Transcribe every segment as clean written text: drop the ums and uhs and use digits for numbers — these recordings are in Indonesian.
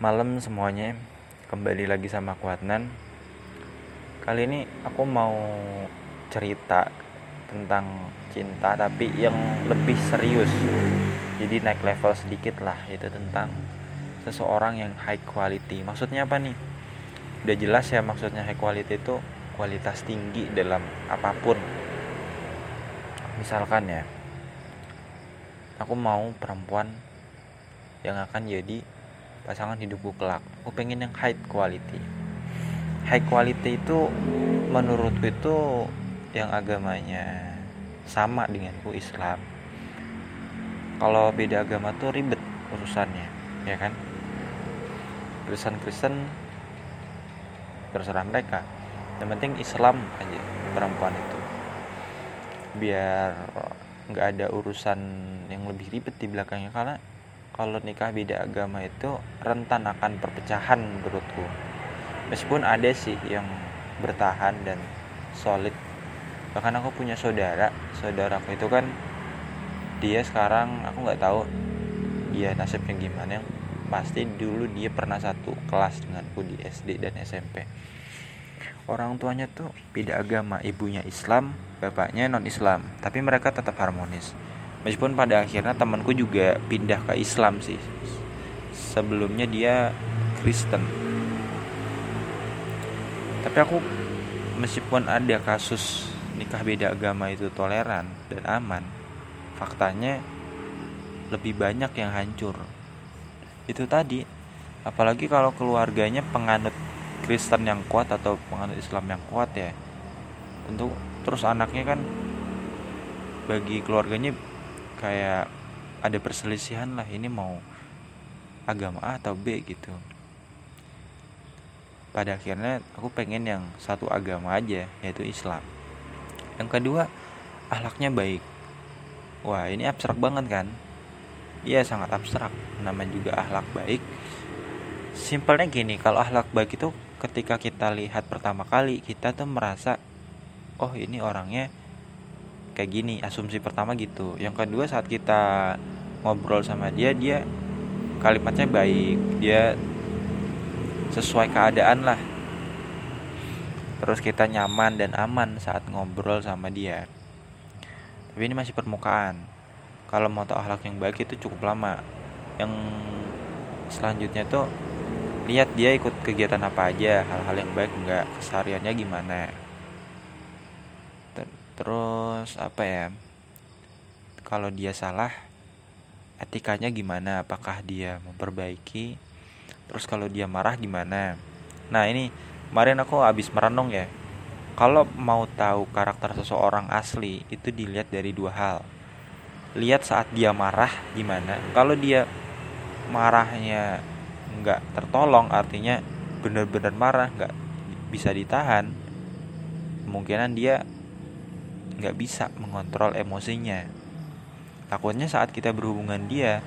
Malam semuanya, kembali lagi sama aku Adnan. Kali ini aku mau cerita tentang cinta, tapi yang lebih serius. Jadi naik level sedikit lah, itu tentang seseorang yang high quality. Maksudnya apa nih? Udah jelas ya, maksudnya high quality itu kualitas tinggi dalam apapun. Misalkan ya, aku mau perempuan yang akan jadi pasangan hidupku kelak. Aku pengen yang high quality. High quality itu menurutku itu yang agamanya sama denganku, Islam. Kalau beda agama tuh ribet urusannya, ya kan? Kristen terserah mereka. Yang penting Islam aja perempuan itu. Biar nggak ada urusan yang lebih ribet di belakangnya, karena kalau nikah beda agama itu rentan akan perpecahan menurutku. Meskipun ada sih yang bertahan dan solid. Bahkan aku punya saudaraku itu kan, dia sekarang aku nggak tahu dia nasibnya gimana. Yang pasti dulu dia pernah satu kelas denganku di SD dan SMP. Orang tuanya tuh beda agama, ibunya Islam, bapaknya non Islam, tapi mereka tetap harmonis. Meskipun pada akhirnya temanku juga pindah ke Islam sih. Sebelumnya dia Kristen. Tapi aku, meskipun ada kasus nikah beda agama itu toleran dan aman, faktanya lebih banyak yang hancur. Itu tadi, apalagi kalau keluarganya penganut Kristen yang kuat atau penganut Islam yang kuat ya. Tentu terus anaknya kan bagi keluarganya kayak ada perselisihan lah, ini mau agama A atau B gitu. Pada akhirnya aku pengen yang satu agama aja, yaitu Islam. Yang kedua, akhlaknya baik. Wah, ini abstrak banget kan? Iya, sangat abstrak. Namanya juga akhlak baik. Simpelnya gini, kalau akhlak baik itu ketika kita lihat pertama kali, kita tuh merasa, oh ini orangnya kayak gini, asumsi pertama gitu. Yang kedua, saat kita ngobrol sama dia kalimatnya baik, dia sesuai keadaan lah. Terus kita nyaman dan aman saat ngobrol sama dia. Tapi ini masih permukaan. Kalau mau tahu akhlak yang baik itu cukup lama. Yang selanjutnya tuh lihat dia ikut kegiatan apa aja, hal-hal yang baik enggak, kesehariannya gimana. Terus apa ya, kalau dia salah etikanya gimana, apakah dia memperbaiki. Terus kalau dia marah gimana. Nah ini kemarin aku habis merenung ya, kalau mau tahu karakter seseorang asli itu dilihat dari dua hal. Lihat saat dia marah gimana. Kalau dia marahnya nggak tertolong, artinya benar-benar marah, nggak bisa ditahan, kemungkinan dia nggak bisa mengontrol emosinya. Takutnya saat kita berhubungan dia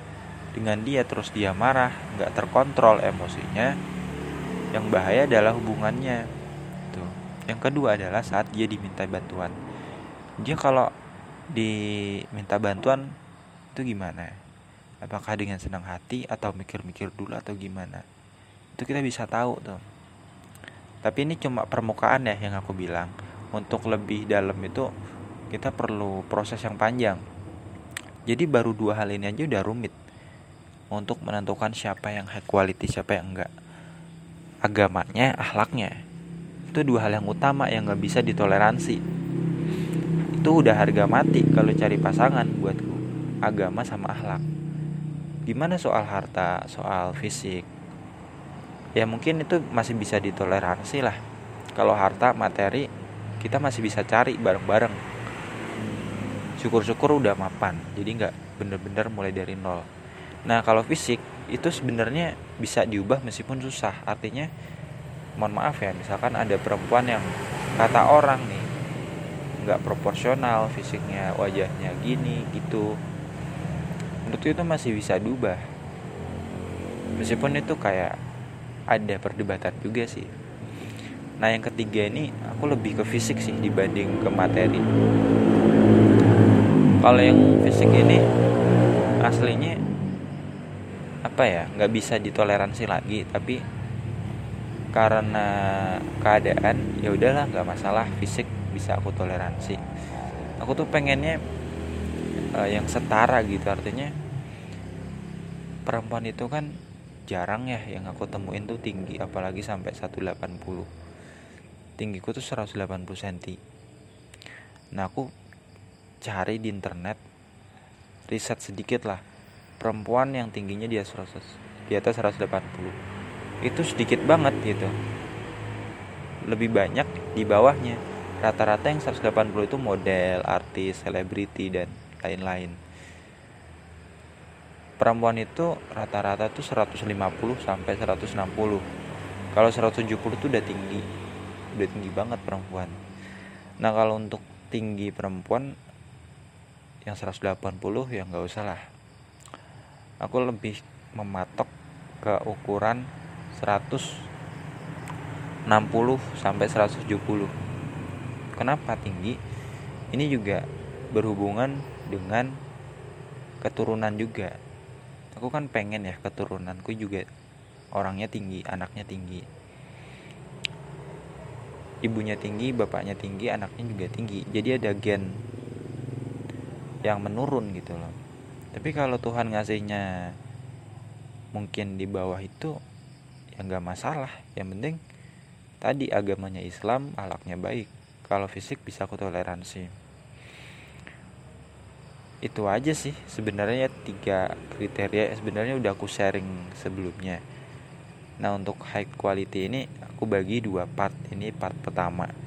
dengan dia, terus dia marah, nggak terkontrol emosinya, yang bahaya adalah hubungannya. Tuh. Yang kedua adalah saat dia diminta bantuan. Dia kalau diminta bantuan itu gimana? Apakah dengan senang hati atau mikir-mikir dulu atau gimana? Itu kita bisa tahu tuh. Tapi ini cuma permukaan ya yang aku bilang. Untuk lebih dalam itu kita perlu proses yang panjang. Jadi baru dua hal ini aja udah rumit untuk menentukan siapa yang high quality, siapa yang enggak. Agamanya, akhlaknya, itu dua hal yang utama yang gak bisa ditoleransi. Itu udah harga mati kalau cari pasangan buatku, agama sama akhlak. Gimana soal harta, soal fisik? Ya mungkin itu masih bisa ditoleransi lah. Kalau harta, materi, kita masih bisa cari bareng-bareng. Syukur-syukur udah mapan, jadi nggak bener-bener mulai dari nol. Nah kalau fisik itu sebenarnya bisa diubah meskipun susah. Artinya, mohon maaf ya, misalkan ada perempuan yang kata orang nih nggak proporsional fisiknya, wajahnya gini gitu. Menurut itu masih bisa diubah. Meskipun itu kayak ada perdebatan juga sih. Nah yang ketiga ini aku lebih ke fisik sih dibanding ke materi. Kalau yang fisik ini aslinya apa ya, nggak bisa ditoleransi lagi, tapi karena keadaan ya udahlah, nggak masalah, fisik bisa aku toleransi. Aku tuh pengennya yang setara gitu, artinya perempuan itu kan jarang ya yang aku temuin tuh tinggi, apalagi sampai 180. Tinggiku tuh 180 cm. Nah, aku cari di internet, riset sedikit lah, perempuan yang tingginya di atas 180 itu sedikit banget gitu, lebih banyak di bawahnya. Rata-rata yang 180 itu model, artis, selebriti, dan lain-lain. Perempuan itu rata-rata tuh 150 sampai 160. Kalau 170 tuh udah tinggi banget perempuan. Nah, kalau untuk tinggi perempuan yang 180 ya nggak usah lah. Aku lebih mematok ke ukuran 160 sampai 170. Kenapa tinggi? Ini juga berhubungan dengan keturunan juga. Aku kan pengen ya keturunanku juga orangnya tinggi, anaknya tinggi. Ibunya tinggi, bapaknya tinggi, anaknya juga tinggi. Jadi ada gen yang menurun gitu loh. Tapi kalau Tuhan ngasihnya mungkin di bawah itu ya gak masalah. Yang penting tadi agamanya Islam, akhlaknya baik. Kalau fisik bisa aku toleransi. Itu aja sih sebenarnya, 3 kriteria sebenarnya udah aku sharing sebelumnya. Nah, untuk high quality ini aku bagi 2 part. Ini part pertama.